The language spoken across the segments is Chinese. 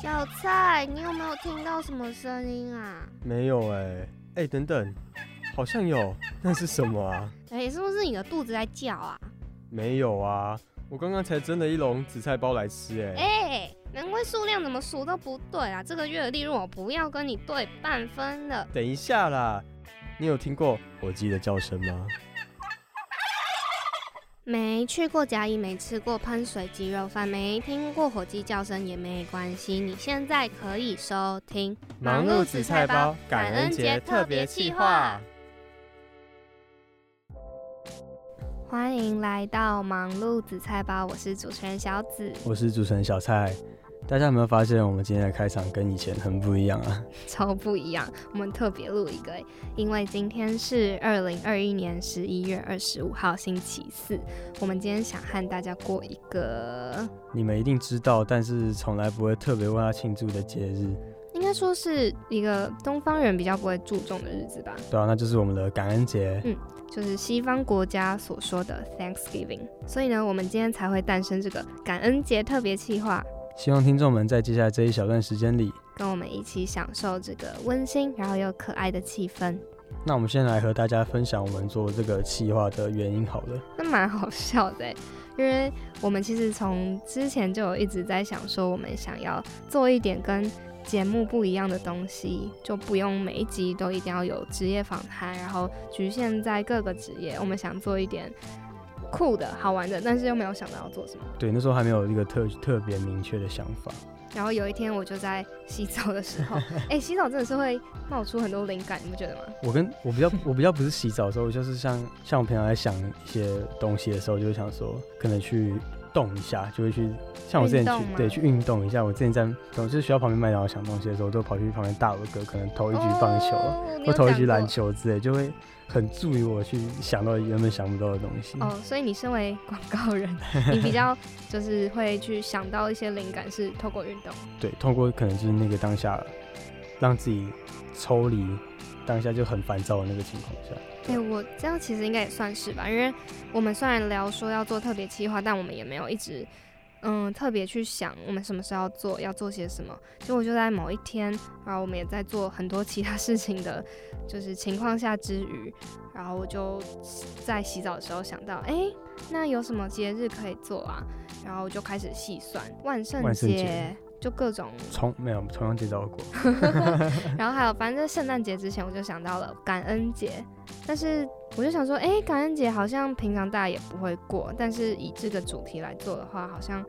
小蔡，你有没有听到什么声音啊？没有哎，等等，好像有，那是什么啊？是不是你的肚子在叫啊？没有啊，我刚刚才蒸了一笼紫菜包来吃哎。难怪数量怎么数都不对啊！这个月的利润我不要跟你对半分了。等一下啦，你有听过火鸡的叫声吗？没去过嘉义，没吃过喷水鸡肉饭，没听过火鸡叫声也没关系，你现在可以收听《忙碌紫菜包感恩节特别企划》。欢迎来到忙碌紫菜包，我是主持人小紫，我是主持人小蔡。大家有没有发现我们今天的开场跟以前很不一样啊？超不一样，我们特别录一个，因为今天是2021年11月25号星期四，我们今天想和大家过一个你们一定知道，但是从来不会特别为他庆祝的节日。应该说是一个东方人比较不会注重的日子吧？对啊，那就是我们的感恩节。就是西方国家所说的 Thanksgiving， 所以呢，我们今天才会诞生这个感恩节特别企划。希望听众们在接下来这一小段时间里，跟我们一起享受这个温馨然后又可爱的气氛。那我们先来和大家分享我们做这个企划的原因好了。那蛮好笑的，因为我们其实从之前就有一直在想说，我们想要做一点跟节目不一样的东西，就不用每一集都一定要有职业访谈，然后局限在各个职业。我们想做一点酷的好玩的，但是又没有想到要做什么。对，那时候还没有一个特别明确的想法。然后有一天我就在洗澡的时候洗澡真的是会冒出很多灵感，你不觉得吗？我比较不是洗澡的时候，我就是像我平常在想一些东西的时候，就会想说可能去动一下，就会去像我之前去运动一下。我之前在就是学校旁边麦当劳想东西的时候，都跑去旁边大楼哥可能投一局棒球，或投一局篮球之类，就会很助于我去想到原本想不到的东西。所以你身为广告人，你比较就是会去想到一些灵感是透过运动。对，透过可能就是那个当下，让自己抽离当下就很烦躁的那个情况下。我这样其实应该也算是吧，因为我们虽然聊说要做特别企划，但我们也没有一直特别去想我们什么时候要做些什么。结果就在某一天，然后我们也在做很多其他事情的就是情况下之余，然后我就在洗澡的时候想到那有什么节日可以做啊？然后我就开始细算万圣节就各种没有同样介绍过然后还有反正圣诞节之前我就想到了感恩节，但是我就想说感恩节好像平常大家也不会过，但是以这个主题来做的话好像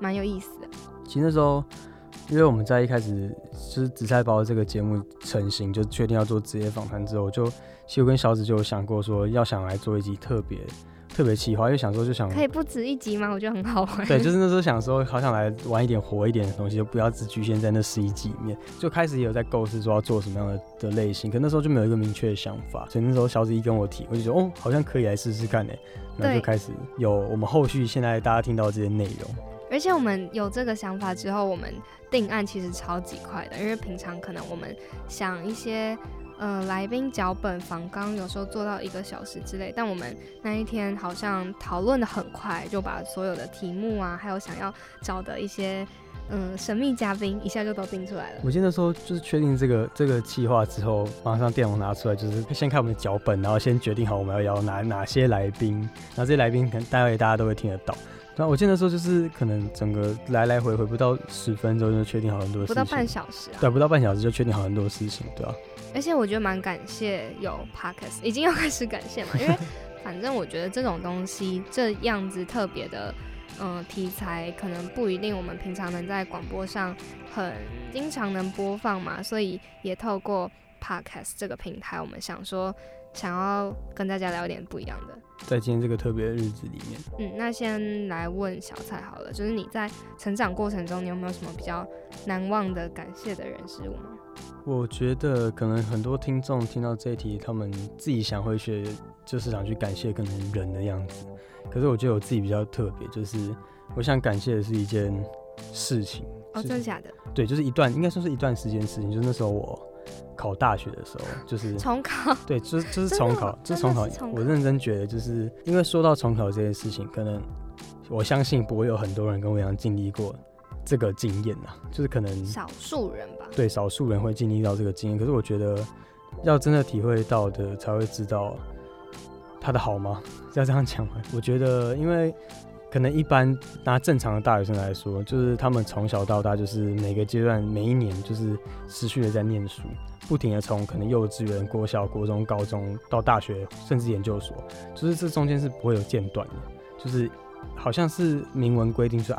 蛮有意思的。其实那时候因为我们在一开始就是紫菜包这个节目成型，就确定要做职业访谈之后，其实我跟小紫就有想过说要想来做一集特别企划，又想说可以不止一集吗？我觉得很好玩。对，就是那时候想说，好想来玩一点活一点的东西，就不要只局限在那11集里面。就开始也有在构思说要做什么样的类型，可那时候就没有一个明确的想法。所以那时候小紫一跟我提，我就觉得好像可以来试试看然后就开始有我们后续现在大家听到这些内容。而且我们有这个想法之后，我们定案其实超级快的，因为平常可能我们想一些。来宾脚本访纲有时候做到1个小时之类，但我们那一天好像讨论的很快，就把所有的题目啊，还有想要找的一些神秘嘉宾一下就都定出来了。我记得那时候就是确定这个企划之后，马上电脑拿出来，就是先看我们的脚本，然后先决定好我们要哪些来宾，然后这些来宾可能待会大家都会听得到。那我记得那时候就是可能整个来回回不到10分钟就确定好很多事情，不到半小时啊。对，不到半小时就确定好很多事情，对啊。而且我觉得蛮感谢有 Podcast， 已经要开始感谢嘛，因为反正我觉得这种东西这样子特别的题材，可能不一定我们平常能在广播上很经常能播放嘛，所以也透过 Podcast 这个平台，我们想说想要跟大家聊点不一样的，在今天这个特别的日子里面。那先来问小蔡好了，就是你在成长过程中，你有没有什么比较难忘的感谢的人事物吗？我觉得可能很多听众听到这一题，他们自己想回去就是想去感谢可能人的样子，可是我觉得我自己比较特别，就是我想感谢的是一件事情。真的假的？对，就是应该算是一段时间的事情，就是那时候我考大学的时候，就是重考。对，就是重考，就是重考。我认真觉得，就是因为说到重考这件事情，可能我相信不会有很多人跟我一样经历过这个经验啊，就是可能少数人吧，对，少数人会经历到这个经验，可是我觉得要真的体会到的才会知道他的好吗？要这样讲吗？我觉得因为可能一般拿正常的大学生来说，就是他们从小到大就是每个阶段每一年就是持续的在念书，不停的从可能幼稚园、国小、国中、高中到大学甚至研究所，就是这中间是不会有间断的，就是好像是明文规定是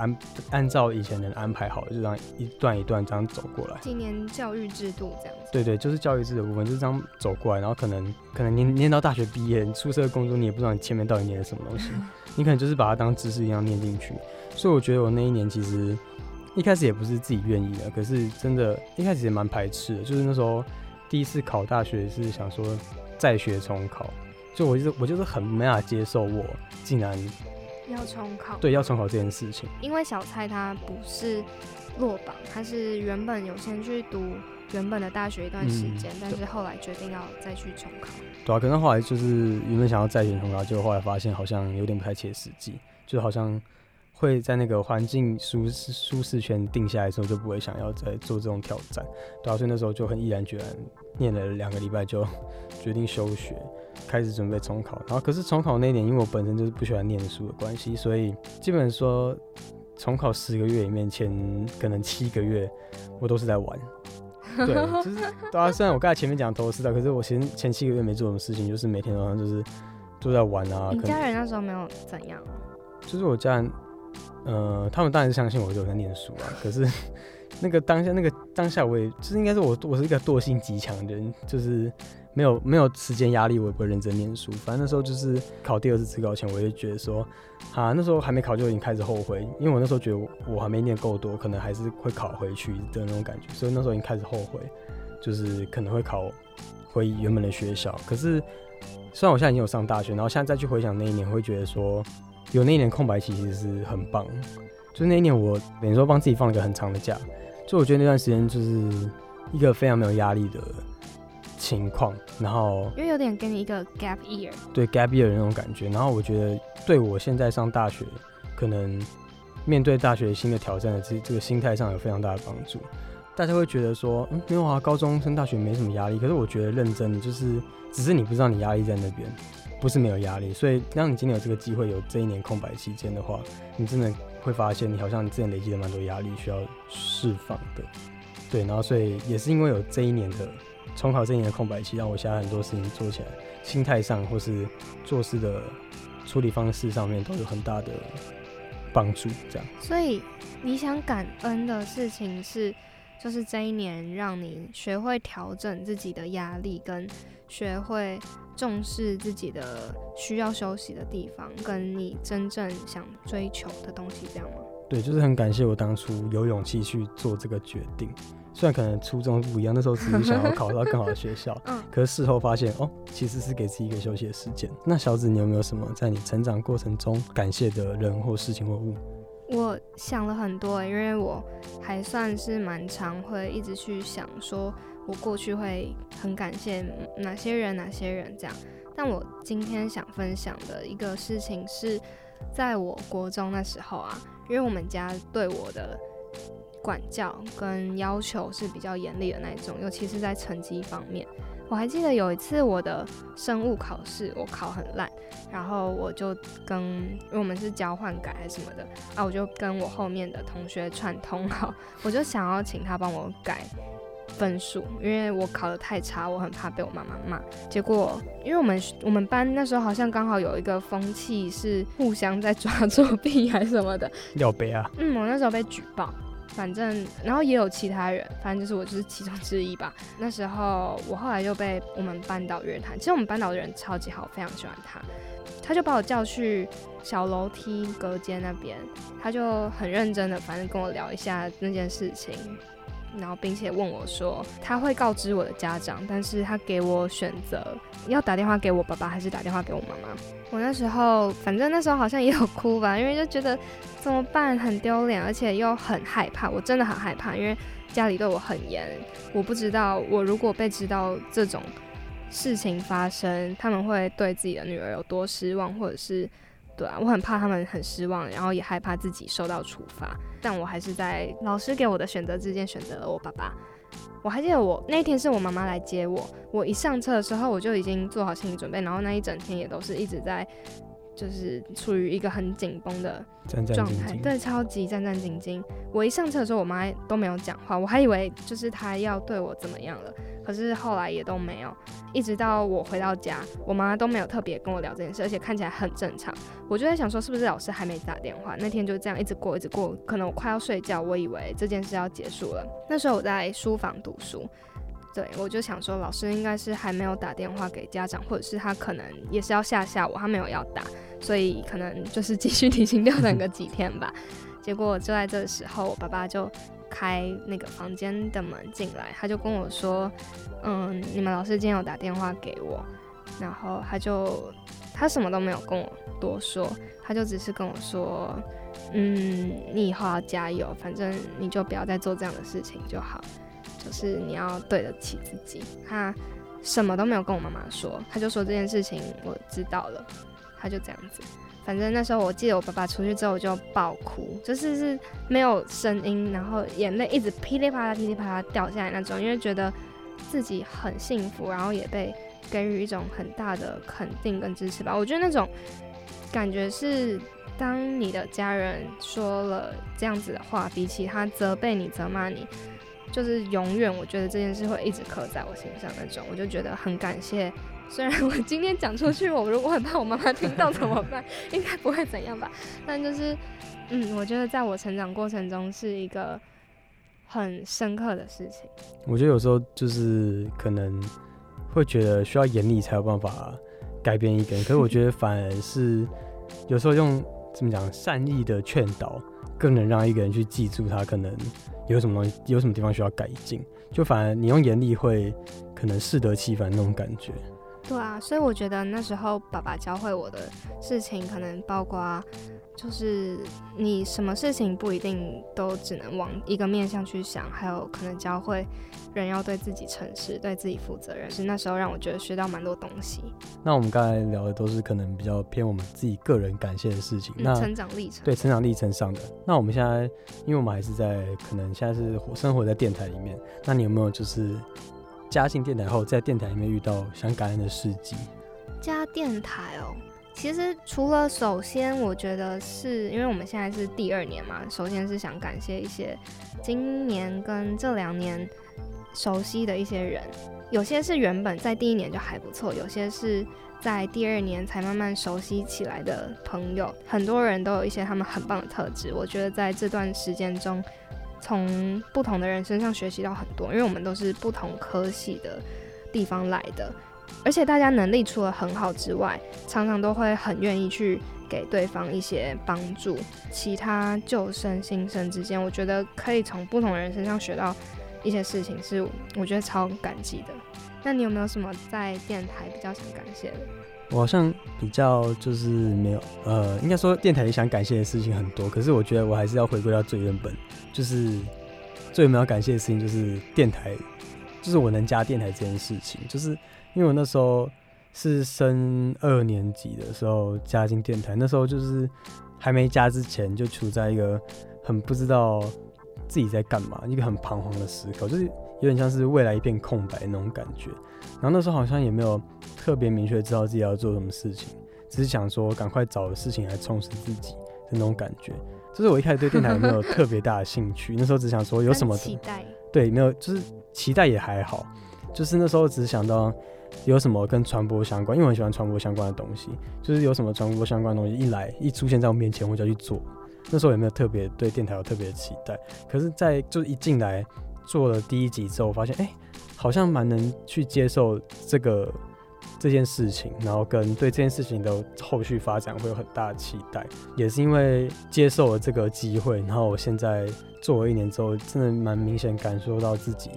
按照以前人安排好的，就这样一段一段这样走过来。今年教育制度这样子。对对，就是教育制度的部分，就是这样走过来，然后可能你念到大学毕业，你出社会工作，你也不知道你前面到底念了什么东西，你可能就是把它当知识一样念进去。所以我觉得我那一年其实一开始也不是自己愿意的，可是真的一开始也蛮排斥的，就是那时候第一次考大学是想说再学重考，就我就是很没法接受我竟然。要重考，对，要重考这件事情，因为小蔡他不是落榜，他是原本有先去读原本的大学一段时间，但是后来决定要再去重考。对啊，可是后来就是原本想要再选重考，结果后来发现好像有点不太切实际，就好像会在那个环境舒适圈定下来之后，就不会想要再做这种挑战。对啊，所以那时候就很毅然决然，念了2个礼拜就决定休学。开始准备重考，然后可是重考那一年，因为我本身就是不喜欢念书的关系，所以基本说重考10个月里面，前可能7个月我都是在玩。对，就是对啊，虽然我刚才前面讲都是的，可是我前7个月没做什么事情，就是每天晚上就是都在玩啊。你家人那时候没有怎样？就是我家人，他们当然是相信我有在念书啊，可是那个当下我也就是应该是我是一个惰性极强的人，就是。没有时间压力，我也不会认真念书。反正那时候就是考第2次指考前，我就觉得说，啊，那时候还没考就已经开始后悔，因为我那时候觉得 我还没念够多，可能还是会考回去的那种感觉，所以那时候已经开始后悔，就是可能会考回原本的学校。可是虽然我现在已经有上大学，然后现在再去回想那一年，会觉得说，有那一年空白期其实是很棒，就是那一年我等于说帮自己放了一个很长的假，就我觉得那段时间就是一个非常没有压力的。情况，然后因为有点给你一个 gap year， 对 gap year 的那种感觉，然后我觉得对我现在上大学，可能面对大学新的挑战的这个心态上有非常大的帮助。大家会觉得说，没有啊，高中升大学没什么压力，可是我觉得认真的就是，只是你不知道你压力在那边，不是没有压力，所以让你今年有这个机会，有这一年空白期间的话，你真的会发现你好像你之前累积了蛮多压力需要释放的，对，然后所以也是因为有这一年的。重考这一年的空白期，让我现在很多事情做起来，心态上或是做事的处理方式上面都有很大的帮助。这样，所以你想感恩的事情是，就是这一年让你学会调整自己的压力，跟学会重视自己的需要休息的地方，跟你真正想追求的东西，这样吗？对，就是很感谢我当初有勇气去做这个决定。虽然可能初衷不一样，那时候只是想要考到更好的学校，可是事后发现哦，其实是给自己一个休息的时间。那小紫，你有没有什么在你成长过程中感谢的人或事情或物？我想了很多，因为我还算是蛮常会一直去想说，我过去会很感谢哪些人这样。但我今天想分享的一个事情是，在我国中那时候啊，因为我们家对我的。管教跟要求是比较严厉的那种，尤其是在成绩方面。我还记得有一次我的生物考试，我考很烂，然后我就跟，因为我们是交换改还是什么的啊，我就跟我后面的同学串通好，我就想要请他帮我改分数，因为我考得太差，我很怕被我妈妈骂。结果，因为我们班那时候好像刚好有一个风气是互相在抓作弊还是什么的，要背啊。我那时候被举报。反正，然后也有其他人，反正就是我就是其中之一吧。那时候我后来就被我们班导约谈，其实我们班导的人超级好，非常喜欢他。他就把我叫去小楼梯隔间那边，他就很认真的，反正跟我聊一下那件事情，然后并且问我说他会告知我的家长，但是他给我选择要打电话给我爸爸还是打电话给我妈妈。我那时候反正那时候好像也有哭吧，因为就觉得怎么办，很丢脸，而且又很害怕，我真的很害怕，因为家里对我很严，我不知道我如果被知道这种事情发生，他们会对自己的女儿有多失望，或者是对啊，我很怕他们很失望，然后也害怕自己受到处罚，但我还是在老师给我的选择之间选择了我爸爸。我还记得我那一天是我妈妈来接我，我一上车的时候我就已经做好心理准备，然后那一整天也都是一直在就是处于一个很紧绷的状态，对，超级战战兢兢。我一上车的时候我妈都没有讲话，我还以为就是她要对我怎么样了，可是后来也都没有，一直到我回到家我妈都没有特别跟我聊这件事，而且看起来很正常。我就在想说是不是老师还没打电话，那天就这样一直过，可能我快要睡觉，我以为这件事要结束了。那时候我在书房读书，对，我就想说老师应该是还没有打电话给家长，或者是他可能也是要吓我，他没有要打，所以可能就是继续提心吊胆个几天吧。结果就在这时候我爸爸就开那个房间的门进来，他就跟我说你们老师今天有打电话给我，然后他什么都没有跟我多说，他就只是跟我说你以后要加油，反正你就不要再做这样的事情就好，就是你要对得起自己。他什么都没有跟我妈妈说，他就说这件事情我知道了，他就这样子。反正那时候我记得我爸爸出去之后我就爆哭，就是没有声音，然后眼泪一直噼里啪啦噼里啪啦掉下来那种，因为觉得自己很幸福，然后也被给予一种很大的肯定跟支持吧。我觉得那种感觉是当你的家人说了这样子的话，比起他责备你责骂你，就是永远我觉得这件事会一直刻在我心上那种，我就觉得很感谢。虽然我今天讲出去我如果很怕我妈妈听到怎么办应该不会怎样吧，但就是我觉得在我成长过程中是一个很深刻的事情。我觉得有时候就是可能会觉得需要严厉才有办法改变一个人，可是我觉得反而是有时候用怎么讲善意的劝导更能让一个人去记住他可能有什么东西，有什么地方需要改进，就反而你用严厉会可能适得其反那种感觉。对啊，所以我觉得那时候爸爸教会我的事情可能包括就是你什么事情不一定都只能往一个面向去想，还有可能教会人要对自己诚实，对自己负责任，是那时候让我觉得学到蛮多东西。那我们刚才聊的都是可能比较偏我们自己个人感谢的事情，那成长历程，对，成长历程上的。那我们现在因为我们还是在可能现在是生活在电台里面，那你有没有就是加进电台后在电台里面遇到想感恩的事迹？加电台哦，其实除了首先我觉得是因为我们现在是第二年嘛，首先是想感谢一些今年跟这两年熟悉的一些人，有些是原本在第一年就还不错，有些是在第二年才慢慢熟悉起来的朋友，很多人都有一些他们很棒的特质，我觉得在这段时间中从不同的人身上学习到很多，因为我们都是不同科系的地方来的，而且大家能力除了很好之外，常常都会很愿意去给对方一些帮助。其他旧生新生之间，我觉得可以从不同的人身上学到一些事情，是我觉得超感激的。那你有没有什么在电台比较想感谢的？我好像比较就是没有，应该说电台也想感谢的事情很多，可是我觉得我还是要回归到最原本，就是最原本要感谢的事情就是电台，就是我能加电台这件事情，就是因为我那时候是升二年级的时候加进电台，那时候就是还没加之前就处在一个很不知道自己在干嘛，一个很彷徨的时刻，就是有点像是未来一片空白那种感觉。然后那时候好像也没有特别明确知道自己要做什么事情，只是想说赶快找事情来充实自己的那种感觉。就是我一开始对电台也没有特别大的兴趣，那时候只想说有什么期待，对，没有，就是期待也还好，就是那时候只想到有什么跟传播相关，因为我很喜欢传播相关的东西，就是有什么传播相关的东西一出现在我面前我就要去做。那时候也没有特别对电台有特别的期待，可是在就一进来做了第一集之后，我发现好像蛮能去接受这件事情，然后跟对这件事情的后续发展会有很大的期待。也是因为接受了这个机会，然后我现在做了一年之后，真的蛮明显感受到自己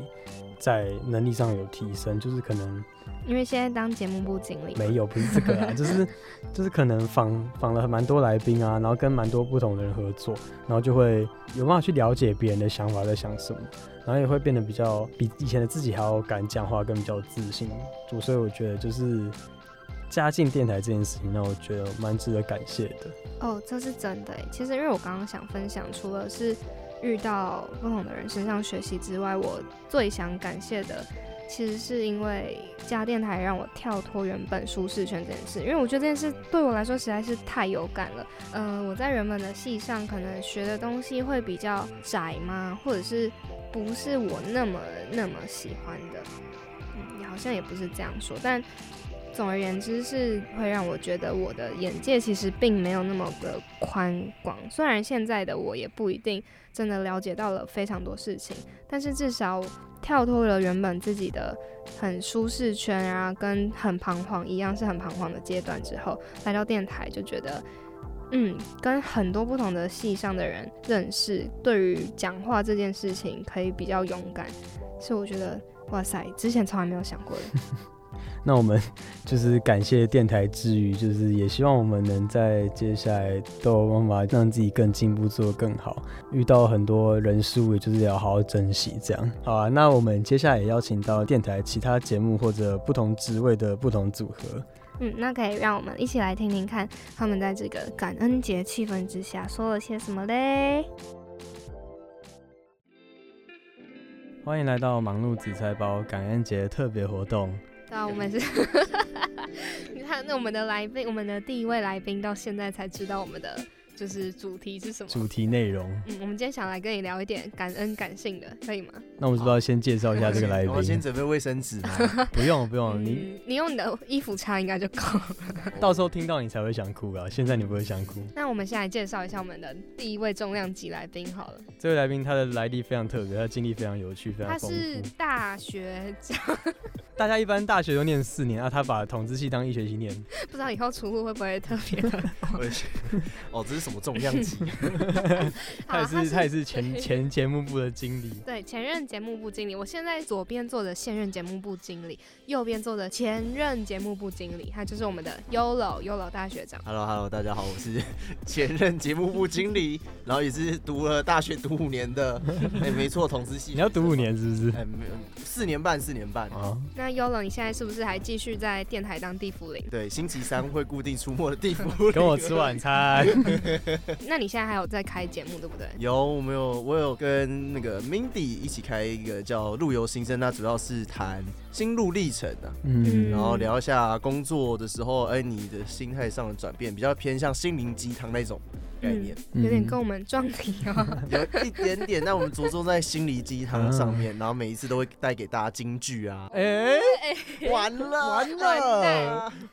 在能力上有提升，就是可能因为现在当节目部经理没有，不是这个啦就是可能访了蛮多来宾啊，然后跟蛮多不同的人合作，然后就会有办法去了解别人的想法在想什么，然后也会变得比以前的自己还要敢讲话，跟比较自信。所以我觉得就是家境电台这件事情让我觉得蛮值得感谢的。哦，这是真的耶。其实因为我刚刚想分享，除了是遇到不同的人身上学习之外，我最想感谢的其实是因为家电台让我跳脱原本舒适圈这件事，因为我觉得这件事对我来说实在是太有感了。我在原本的系上可能学的东西会比较窄嘛，或者是不是我那么喜欢的。好像也不是这样说，但总而言之是会让我觉得我的眼界其实并没有那么的宽广，虽然现在的我也不一定真的了解到了非常多事情，但是至少跳脱了原本自己的很舒适圈啊，跟很彷徨一样是很彷徨的阶段之后，来到电台就觉得跟很多不同的系上的人认识，对于讲话这件事情可以比较勇敢，所以我觉得哇塞，之前从来没有想过的。那我们就是感谢电台之余，就是也希望我们能在接下来都有办法让自己更进步，做得更好。遇到很多人事物，就是要好好珍惜这样。好啊，那我们接下来也邀请到电台其他节目或者不同职位的不同组合。那可以让我们一起来听听看，他们在这个感恩节气氛之下说了些什么嘞。欢迎来到忙碌紫菜包感恩节特别活动。对啊，我们是你看我们的来宾，我们的第一位来宾到现在才知道我们的就是主题是什么，主题内容。我们今天想来跟你聊一点感恩感性的，可以吗？那我们是不是要先介绍一下这个来宾？我先准备卫生纸吗？不用，你用你的衣服擦应该就够了。到时候听到你才会想哭啊，现在你不会想哭。那我们先来介绍一下我们的第一位重量级来宾好了。这位来宾他的来历非常特别，他的经历非常有趣，非常丰富。他是大学教，大家一般大学都念4年啊，他把统治系当一学期念。不知道以后出路会不会特别的广？哦，这是什么重量级？他也是前节目部的经理，对，前任节目部经理。我现在左边坐着现任节目部经理，右边坐着前任节目部经理，他就是我们的 YOLO 大学长。Hello， 大家好，我是前任节目部经理，然后也是读了大学读5年的，没错，统治系。你要读5年是不是？4年半。啊，那 YOLO 你现在是不是还继续在电台当地府灵？对，星期三会固定出没的地府灵，跟我吃晚餐。那你现在还有在开节目对不对？我有跟那个 Mindy 一起开一个叫路由新生，那主要是谈心路历程啊，然后聊一下工作的时候，你的心态上的转变，比较偏向心灵鸡汤那种概念，有点跟我们撞题哦，有一点点。那我们着重在心灵鸡汤上面，然后每一次都会带给大家金句啊。完了，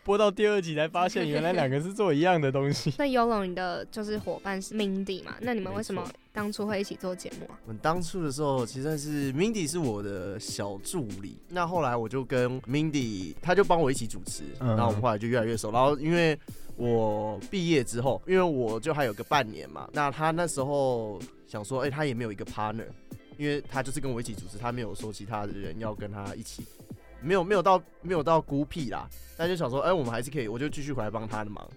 播到第2集才发现，原来2个是做一样的东西。那 YOLO 你的就是伙伴是 Mindy 嘛？那你们为什么当初会一起做节目啊？我们当初的时候，其实是 Mindy 是我的小助理，那后来我就跟 Mindy， 他就帮我一起主持，然后我们后来就越来越熟。然后因为我毕业之后，因为我就还有个半年嘛，那他那时候想说，他也没有一个 partner， 因为他就是跟我一起主持，他没有说其他的人要跟他一起。没有到孤僻啦，但就想说，我们还是可以，我就继续回来帮他的忙，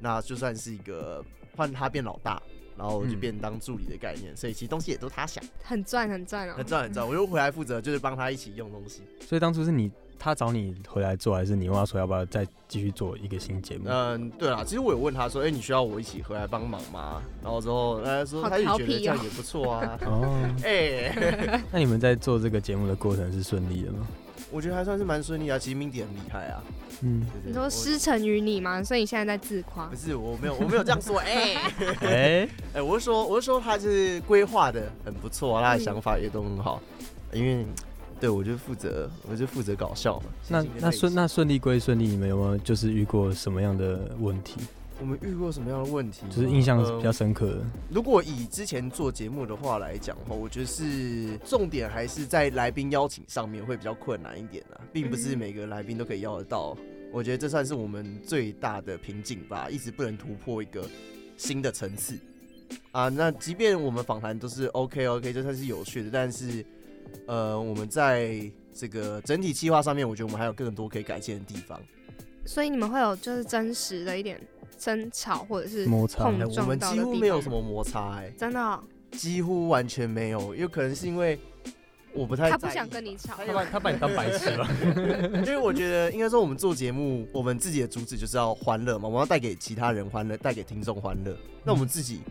那就算是一个换他变老大，然后我就变当助理的概念，所以其实东西也都他想，很赚，我就回来负责，就是帮他一起用东西。所以当初是他找你回来做，还是你问他说要不要再继续做一个新节目？对啦，其实我有问他说，你需要我一起回来帮忙吗？然后之后他说，他也觉得这样也不错啊。那你们在做这个节目的过程是顺利的吗？我觉得还算是蛮顺利啊，其实 Mindy 很厉害啊。对，你说师承于你吗？所以你现在在自夸？不是，我没有这样说，我是说他是规划的很不错啊，他的想法也都很好，因为对我就负责搞笑嘛。那顺利归顺利，你们有没有就是遇过什么样的问题？我们遇过什么样的问题？就是印象比较深刻的。如果以之前做节目的话来讲的话，我觉得是重点还是在来宾邀请上面会比较困难一点啦，并不是每个来宾都可以邀得到。我觉得这算是我们最大的瓶颈吧，一直不能突破一个新的层次啊。那即便我们访谈都是 OK， 这算是有趣的，但是我们在这个整体企划上面，我觉得我们还有更多可以改进的地方。所以你们会有就是真实的一点争吵或者是碰撞到的地方？我们几乎没有什么摩擦，真的，几乎完全没有，有可能是因为我不太在意他不想跟你吵，他把你当白痴了。因为我觉得应该说我们做节目，我们自己的主旨就是要欢乐嘛，我们要带给其他人欢乐，带给听众欢乐。那我们自己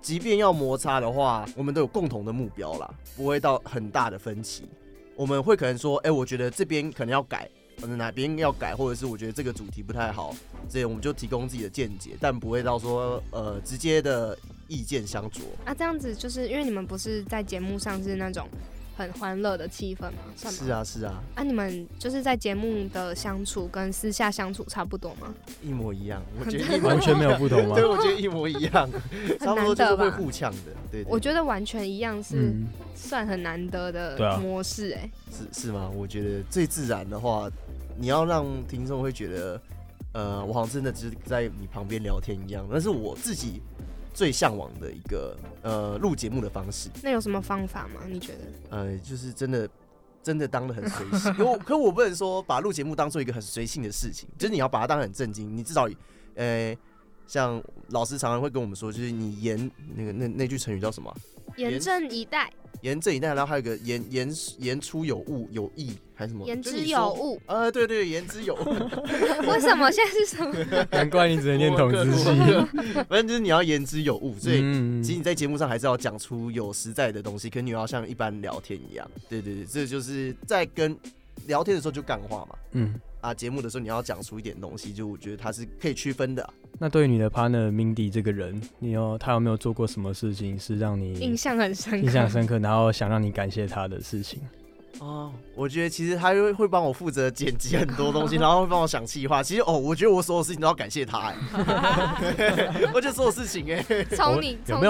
即便要摩擦的话，我们都有共同的目标啦，不会到很大的分歧。我们会可能说，我觉得这边可能要改，可能哪边要改，或者是我觉得这个主题不太好，所以我们就提供自己的见解，但不会到说直接的意见相左啊。这样子就是因为你们不是在节目上是那种很欢乐的气氛吗？算吗？是啊，是啊。啊，你们就是在节目的相处跟私下相处差不多吗？一模一样，我觉得完全没有不同吗？对，我觉得一模一样，差不多就是会互呛的。对， 對， 對，我觉得完全一样是算很难得的模式哎、是吗？我觉得最自然的话，你要让听众会觉得，我好像真的只是在你旁边聊天一样，但是我自己最向往的一个录节目的方式。那有什么方法吗？你觉得？就是真的当得很随性。可我不能说把录节目当做一个很随性的事情，就是你要把它当得很正经。你至少像老师常常会跟我们说，就是你严那个那句成语叫什么？严阵以待。严阵以待，然后还有一个言出有物有意，还是什么？言之有物。对对，言之有物。为什么现在是什么？难怪你只能念统治系。反正就是你要言之有物，所以其实你在节目上还是要讲出有实在的东西，可是你要像一般聊天一样。对对对，这就是在跟聊天的时候就干话嘛。节目的时候你要讲出一点东西，就我觉得它是可以区分的。那对于你的 partner Mindy 这个人，他有没有做过什么事情是让你印象很深刻，然后想让你感谢他的事情？我觉得其实他会帮我负责剪辑很多东西，然后会帮我想企划。其实我觉得我所有事情都要感谢他我觉得所有事情从你有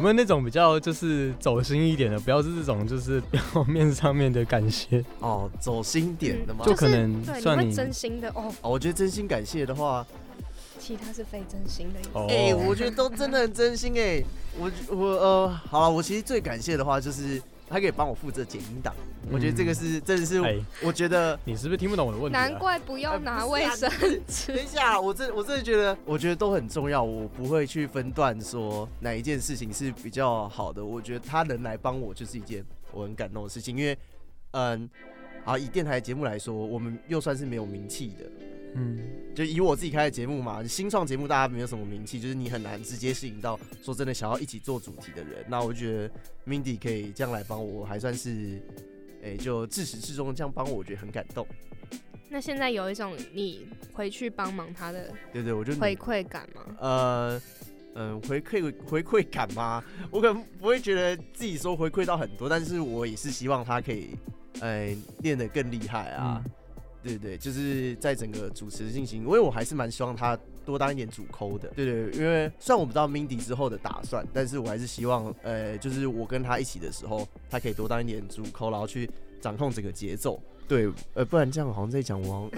没有那种比较就是走心一点的，不要是这种就是表面上面的感谢走心点的嘛，就可能算你会真心的我觉得真心感谢的话，其他是非真心的意思。我觉得都真的很真心好啦，我其实最感谢的话就是他可以帮我负责剪音档，我觉得这个是真的是，我觉得你是不是听不懂我的问题？难怪不要拿卫生纸。等一下，我真的觉得，我觉得都很重要，我不会去分段说哪一件事情是比较好的。我觉得他能来帮我就是一件我很感动的事情，因为以电台节目来说，我们又算是没有名气的。就以我自己开的节目嘛，新创节目大家没有什么名气，就是你很难直接吸引到说真的想要一起做主题的人。那我觉得 Mindy 可以这样来帮我，还算是就自始至终这样帮我，我觉得很感动。那现在有一种你回去帮忙他的对我就回馈感吗？回馈感吗？我可能不会觉得自己说回馈到很多，但是我也是希望他可以练得更厉害啊。对，就是在整个主持进行，因为我还是蛮希望他多当一点主抠的。对，因为虽然我不知道 Mindy 之后的打算，但是我还是希望，就是我跟他一起的时候，他可以多当一点主抠，然后去掌控整个节奏。对，不然这样好像在讲我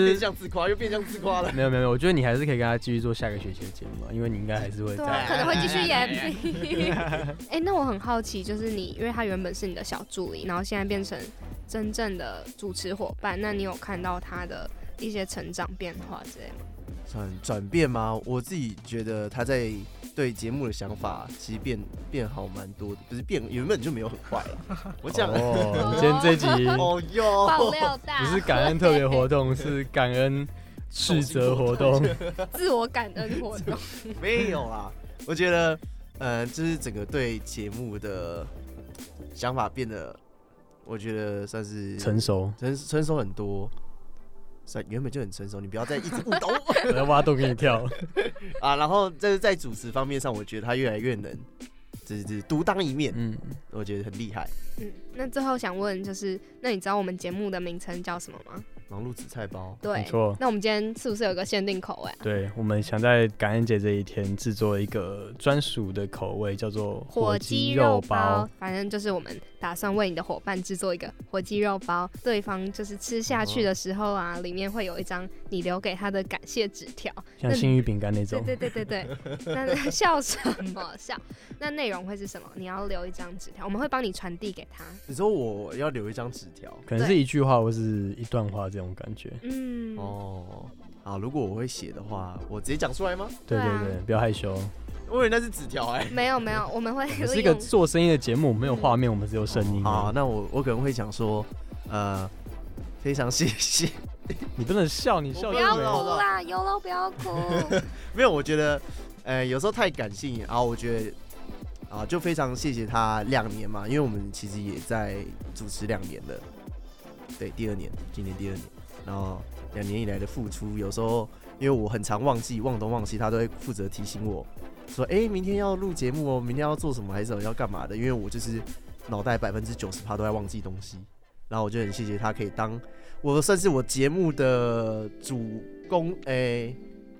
变相自夸，又变相自夸了。没有，我觉得你还是可以跟他继续做下个学期的节目，因为你应该还是会对，可能会继续演。那我很好奇，就是你，因为他原本是你的小助理，然后现在变成真正的主持伙伴，那你有看到他的一些成长变化之类吗？转变吗？我自己觉得他在对节目的想法其实变好蛮多的，不是变原本就没有很坏了。我讲你今天这集爆料大，不是感恩特别活动，是感恩斥责活动，自我感恩活动。没有啦，我觉得就是整个对节目的想法变得，我觉得算是成熟很多，原本就很成熟，你不要再一直误导我，我要挖洞给你跳啊！然后在主持方面上，我觉得他越来越能，就是独当一面，我觉得很厉害。那最后想问就是，那你知道我们节目的名称叫什么吗？忙碌紫菜包，对，没错。那我们今天是不是有个限定口味？对，我们想在感恩节这一天制作一个专属的口味，叫做火鸡肉包。反正就是我们打算为你的伙伴制作一个火鸡肉包，对方就是吃下去的时候啊，里面会有一张你留给他的感谢纸条，像幸运饼干那种。对。那笑什么笑？那内容会是什么？你要留一张纸条，我们会帮你传递给他。你说我要留一张纸条，可能是一句话或是一段话。这种感觉，如果我会写的话，我直接讲出来吗？对，不要害羞。我以为那是纸条哎。没有没有，我们会是一个做声音的节目，没有画面，我们只有声音。好，那我可能会想说，非常谢谢。你不能笑，你笑就没有了。不要哭啦，YOLO不要哭。没有，我觉得，有时候太感性啊，我觉得。啊，就非常谢谢他2年嘛，因为我们其实也在主持2年了，对，第2年，今年第2年，然后2年以来的付出，有时候因为我很常忘记，忘东忘西，他都会负责提醒我说，明天要录节目哦，明天要做什么还是要干嘛的，因为我就是脑袋90%都在忘记东西，然后我就很谢谢他可以当我算是我节目的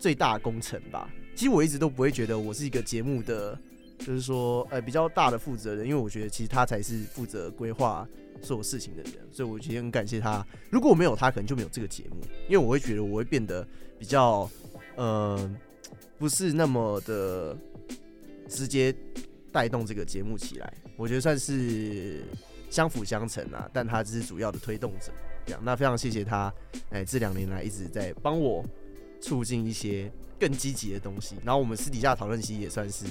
最大功臣吧。其实我一直都不会觉得我是一个节目的。就是说，比较大的负责人，因为我觉得其实他才是负责规划所有事情的人，所以我觉得很感谢他。如果我没有他，可能就没有这个节目，因为我会觉得我会变得比较，不是那么的直接带动这个节目起来。我觉得算是相辅相成啊，但他只是主要的推动者。这样，那非常谢谢他，这2年来一直在帮我促进一些更积极的东西。然后我们私底下讨论其实也算是。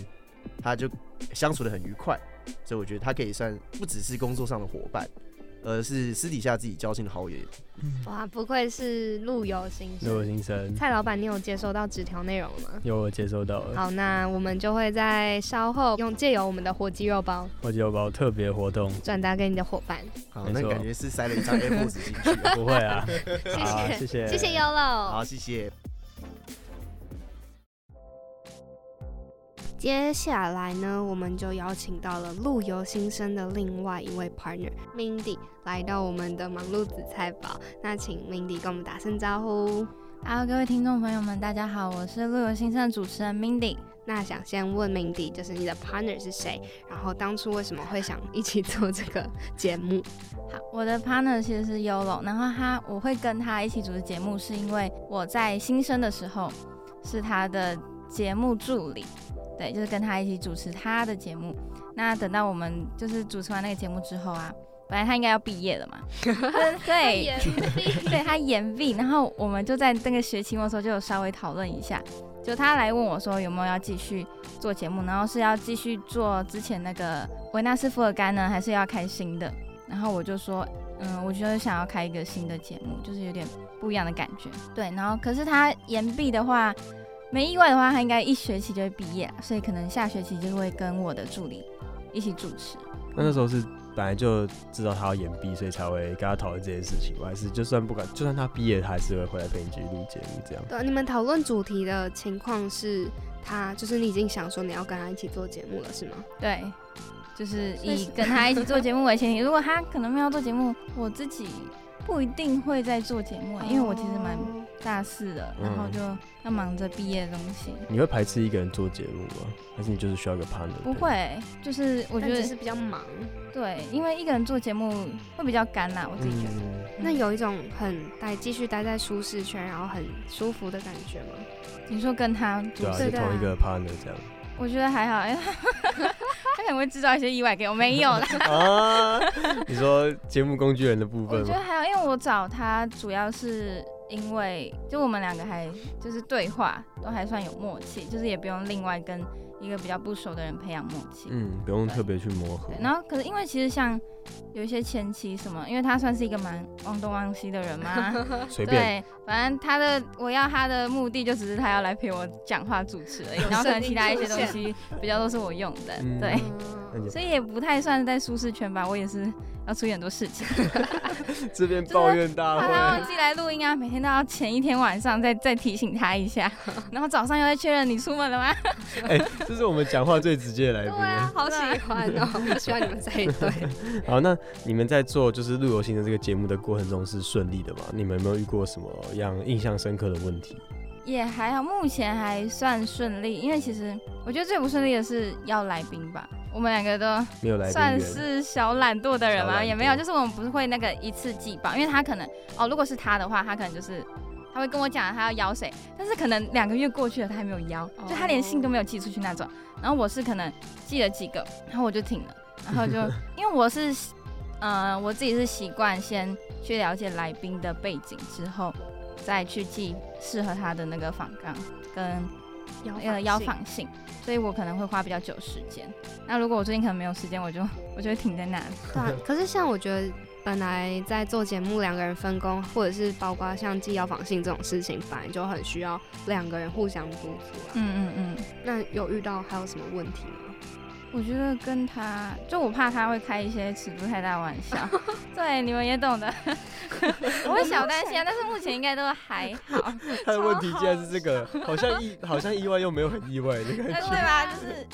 他就相处得很愉快，所以我觉得他可以算不只是工作上的伙伴，而是私底下自己交心的好友。哇，不愧是陆游先生。陆游先生，蔡老板，你有接收到纸条内容吗？有，我接收到了。好，那我们就会在稍后借由我们的火鸡肉包特别活动转达给你的伙伴。好，那感觉是塞了一张 A4 纸进去。不会啊，谢谢，谢谢 YOLO。好，谢谢。接下来呢，我们就邀请到了陆游新生的另外一位 partner Mindy 来到我们的忙碌紫菜堡。那请 Mindy 跟我们打声招呼。Hello， 各位听众朋友们，大家好，我是陆游新生的主持人 Mindy。那想先问 Mindy， 就是你的 partner 是谁？然后当初为什么会想一起做这个节目？好，我的 partner 其实是 YOLO， 然后我会跟他一起主持节目，是因为我在新生的时候是他的节目助理。对，就是跟他一起主持他的节目。那等到我们就是主持完那个节目之后啊，本来他应该要毕业了嘛，对，对，他延毕。然后我们就在那个学期末的时候就有稍微讨论一下，就他来问我说有没有要继续做节目，然后是要继续做之前那个维纳斯福尔甘呢，还是要开新的？然后我就说，我觉得想要开一个新的节目，就是有点不一样的感觉。对，然后可是他延毕的话。没意外的话，他应该一学期就会毕业，所以可能下学期就会跟我的助理一起主持。那时候是本来就知道他要延毕，所以才会跟他讨论这件事情。我还是就算他毕业，他还是会回来陪你去录节目这样。对，你们讨论主题的情况是他，就是你已经想说你要跟他一起做节目了，是吗？对，就是以跟他一起做节目为前提。如果他可能没有做节目，我自己不一定会在做节目，因为我其实蛮。大4了，然后就要忙着毕业的东西。你会排斥一个人做节目吗？还是你就是需要一个 partner？ 不会，就是我觉得只是比较忙。对，因为一个人做节目会比较干啦，我自己觉得。那有一种很继续待在舒适圈，然后很舒服的感觉吗？你说跟他主持对、啊，是同一个 partner 这样。我觉得还好，他可能会制造一些意外给我，没有啦。啊，你说节目工具人的部分吗？我觉得还好，因为我找他主要是。因为就我们两个还就是对话都还算有默契，就是也不用另外跟一个比较不熟的人培养默契，不用特别去磨合。然后可是因为其实像有一些前期什么，因为他算是一个蛮忘东忘西的人嘛，随便，对，反正我要他的目的就只是他要来陪我讲话主持而已，然后可能其他一些东西比较都是我用的，对。所以也不太算在舒适圈吧，我也是要出很多事情。这边抱怨大会，他忘记来录音啊，每天都要前一天晚上再提醒他一下，然后早上又在确认你出门了吗？这是我们讲话最直接的来宾。对啊，好喜欢哦，好喜欢你们这一对。好，那你们在做就是陆游新生这个节目的过程中是顺利的吗？你们有没有遇过什么样印象深刻的问题？也还好，目前还算顺利，因为其实我觉得最不顺利的是要来宾吧。我们两个都算是小懒惰的人嘛，也没有，就是我们不会那个一次寄报，因为他可能如果是他的话，他可能就是他会跟我讲他要邀谁，但是可能2个月过去了，他还没有邀，就他连信都没有寄出去那种。然后我是可能寄了几个，然后我就停了，然后就因为我是我自己是习惯先去了解来宾的背景之后，再去寄适合他的那个访纲跟摇晃性，所以我可能会花比较久时间。那如果我最近可能没有时间，我就会停在那里。对啊，可是像我觉得本来在做节目两个人分工，或者是包括像记邀访信这种事情，本来就很需要两个人互相督促啊。嗯嗯嗯。那有遇到还有什么问题吗？我觉得跟他，就我怕他会开一些尺度太大的玩笑。对，你们也懂的。我会小担心啊，但是目前应该都还好。他的问题竟然是这个，好像意外又没有很意外的感觉。对吧？就是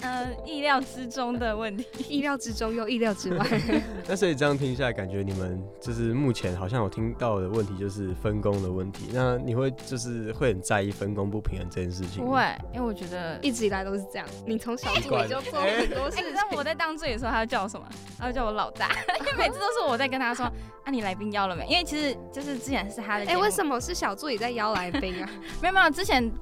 意料之中的问题，意料之中又意料之外。那所以这样听下来，感觉你们就是目前好像我听到的问题就是分工的问题。那你会就是会很在意分工不平衡这件事情？不会，因为我觉得一直以来都是这样。你从小助理就做很多。哎、欸，那我在当助理的时候，他要叫我什么？他要叫我老大，因为每次都是我在跟他说：“啊，你来宾邀了没？”因为其实就是之前是他的。哎、欸，为什么是小助理在邀来宾啊？没有，之前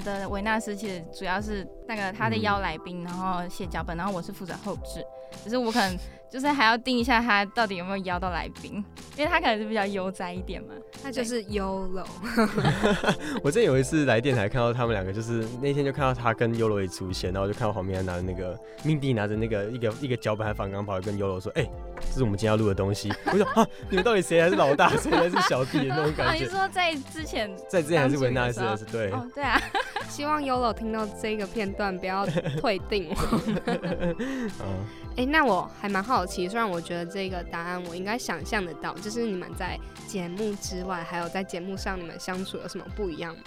的维纳斯其实主要是那个他在邀来宾，然后写脚本，然后我是负责后制，只是我可能就是还要定一下他到底有没有邀到来宾，因为他可能是比较悠哉一点嘛，他就是 YOLO。我之前有一次来电台看到他们两个，就是那天就看到他跟 YOLO 也出现，然后我就看到旁边拿着那个 Mindy 拿着那个一个脚本还反刚跑去跟 YOLO 说，哎、欸，这是我们今天要录的东西。我就说啊，你们到底谁才是老大，谁才是小弟的那种感觉。啊，你说在之前还是维纳斯的时候，对，哦对啊。希望 YOLO 听到这个片段不要退订我们。欸，那我还蛮好奇，虽然我觉得这个答案我应该想象得到，就是你们在节目之外，还有在节目上，你们相处有什么不一样吗？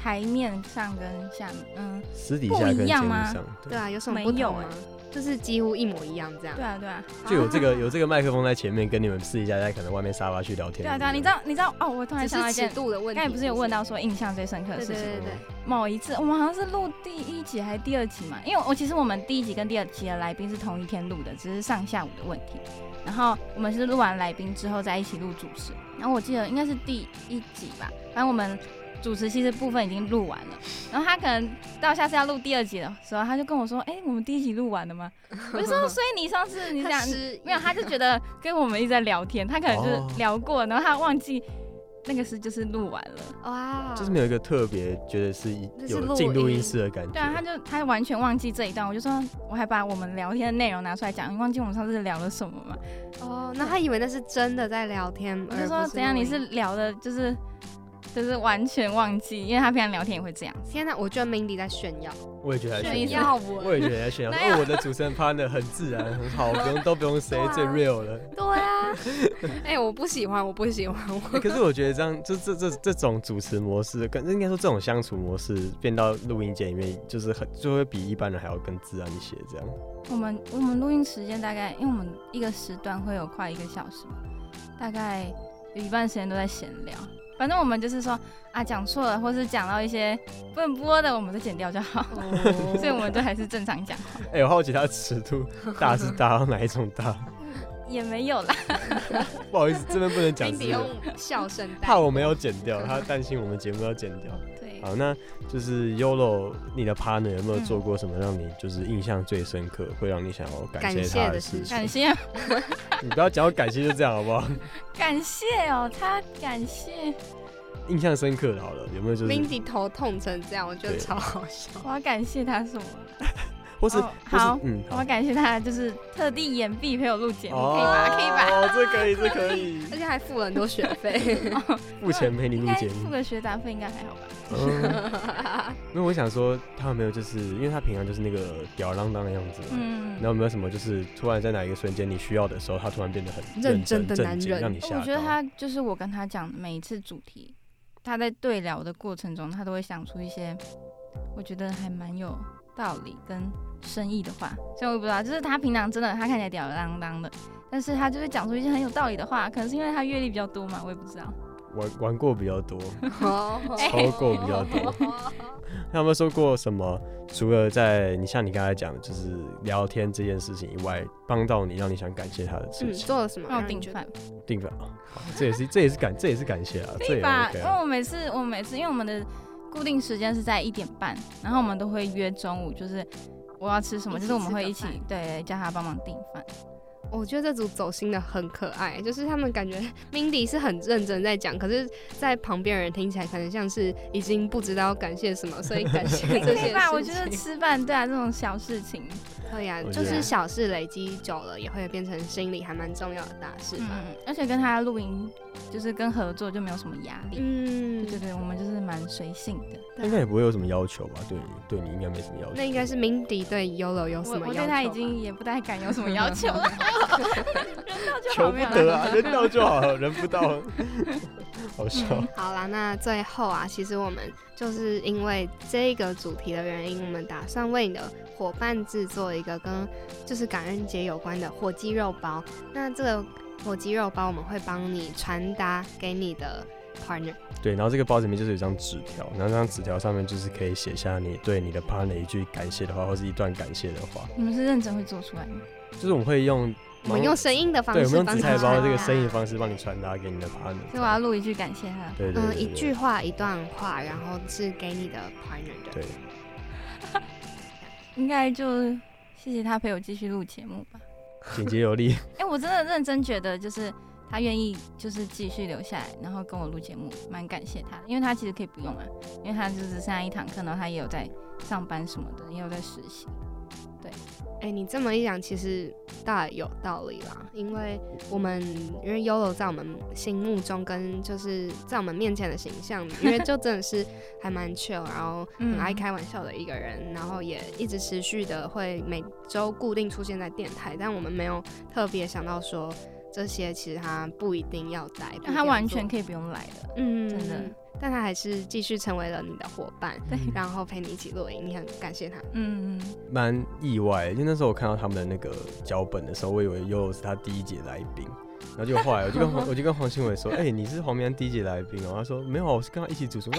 台面上跟下面，私底下跟节目上，对啊，有什么不同吗？就是几乎一模一样这样。对啊对啊，就有这个麦克风在前面，跟你们试一下在可能外面沙发去聊天。对啊对啊，你知道哦，我突然想到一件，只是尺度的问题。刚才不是有问到说印象最深刻的事情？对，某一次我们好像是录第一集还是第二集嘛，因为其实我们第一集跟第二集的来宾是同一天录的，只是上下午的问题。然后我们是录完来宾之后再一起录主持，然后我记得应该是第一集吧，反正我们主持其实部分已经录完了，然后他可能到下次要录第二集的时候，他就跟我说：“哎、欸，我们第一集录完了吗？”我就说：“所以你上次你讲没有？”他就觉得跟我们一直在聊天，他可能就是聊过，然后他忘记那个是就是录完了。哇，就是没有一个特别觉得是有进录音室的感觉。对啊，他完全忘记这一段。我就说我还把我们聊天的内容拿出来讲，你忘记我们上次聊了什么吗？哦，那他以为那是真的在聊天。我就说怎样？你是聊的就是完全忘记，因为他平常聊天也会这样。天哪，我觉得 Mindy 在炫耀。我也觉得他炫耀我。我也觉得在炫耀。因为我的主持人 partner 很自然，很好，都不用 say， 最 real 了。对啊。哎、欸，我不喜欢。欸、可是我觉得这样，就这种主持模式，跟应该说这种相处模式，变到录音间里面，就是就会比一般人还要更自然一些。这样。我们录音时间大概，因为我们一个时段会有快1个小时，大概有一半时间都在闲聊。反正我们就是说啊，讲错了，或是讲到一些不能播的，我们就剪掉就好。Oh. 所以我们就还是正常讲话。哎、欸，我好奇他的尺度大是大到哪一种大？也没有啦。不好意思，这边不能讲。你用笑声带。怕我们要剪掉，他担心我们节目要剪掉。对。好，那就是 YOLO， 你的 partner 有没有做过什么让你就是印象最深刻，会让你想要感谢他的事情？感谢。你不要讲到感谢就这样好不好？感谢哦，他感谢。印象深刻的好了，有没有就是 Mindy 头痛成这样，我觉得超好笑。我要感谢他什么？好，我感谢他，就是特地延毕陪我录节目，可以吧？哦，这可以，这可以，而且还付了很多学费，付钱陪你录节目，付个学杂费应该还好吧？因为我想说，他有没有就是因为他平常就是那个吊儿郎当的样子嘛，然后有没有什么就是突然在哪一个瞬间你需要的时候，他突然变得很认真的男人，让你吓到？我觉得他就是我跟他讲每一次主题，他在对聊的过程中，他都会想出一些我觉得还蛮有道理跟生意的话，所以我也不知道，就是他平常真的他看起来吊儿郎当的，但是他就是讲出一些很有道理的话，可能是因为他阅历比较多嘛，我也不知道。玩过比较多，超过比较多。他有没有说过什么？除了在你像你刚才讲的，就是聊天这件事情以外，帮到你让你想感谢他的事情，做了什么？让我订饭，这也是感谢啊，对吧？因为我每次，因为我们的固定时间是在1点半，然后我们都会约中午，就是我要吃什么，就是我们会一起对叫他帮忙订饭。我觉得这组走心的很可爱，就是他们感觉 Mindy 是很认真在讲，可是在旁边人听起来可能像是已经不知道感谢什么，所以感谢这些事情。我觉得吃饭对啊这种小事情，对啊，就是小事累积久了也会变成心里还蛮重要的大事吧。而且跟他录音就是跟合作就没有什么压力，对对对，我们就是蛮随性的，应该也不会有什么要求吧？对你应该没什么要求。那应该是 Mindy 对 YOLO 有什么要求吧？我对他已经也不太敢有什么要求了。求不得啊，人到就好了，人不到，好笑。好啦，那最后啊，其实我们就是因为这个主题的原因，我们打算为你的伙伴制作一个跟就是感恩节有关的火鸡肉包。那这个火鸡肉包我们会帮你传达给你的 partner。对，然后这个包子里面就是有一张纸条，然后这张纸条上面就是可以写下你对你的 partner 一句感谢的话，或是一段感谢的话。你们是认真会做出来吗？就是我们会用。我们用声音的方式，对，我们用紫菜包这个声音的方式帮你传达给你的 partner。所以我要录一句感谢他。对对对，一句话一段话，然后是给你的 partner 的。对。应该就谢谢他陪我继续录节目吧。简洁有力。我真的认真觉得，就是他愿意就是继续留下来，然后跟我录节目，蛮感谢他的，因为他其实可以不用啊，因为他就是剩下一堂课，然后他也有在上班什么的，也有在实习。对。你这么一讲，其实大有道理啦。因为 YOLO 在我们心目中跟就是在我们面前的形象，因为就真的是还蛮 chill， 然后很爱开玩笑的一个人，然后也一直持续的会每周固定出现在电台，但我们没有特别想到说这些其实他不一定要来，但他完全可以不用来的，真的。但他还是继续成为了你的伙伴，然后陪你一起录音，你很感谢他。蛮意外，因为那时候我看到他们的那个脚本的时候，我以为 YOLO 是他第一节来宾，然后就后来我就跟黄新伟说，你是黄明安第一节来宾哦，他说没有啊，我是跟他一起主持。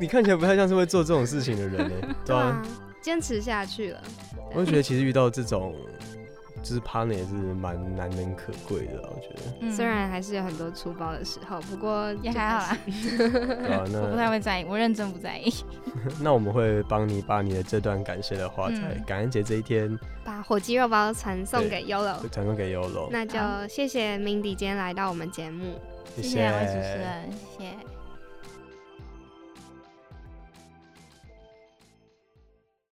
你看起来不太像是会做这种事情的人呢，对啊，坚持下去了。我就觉得其实遇到这种。就是 partner 也是蛮难能可贵的，我觉得。虽然还是有很多粗暴的时候，不过也还好啦。我不太会在意，我认真不在意。那我们会帮你把你的这段感谢的话，在感恩节这一天，把火鸡肉包传送给 YOLO， 传送给 YOLO。那就谢谢 Mindy 今天来到我们节目，谢谢两位主持人，谢谢。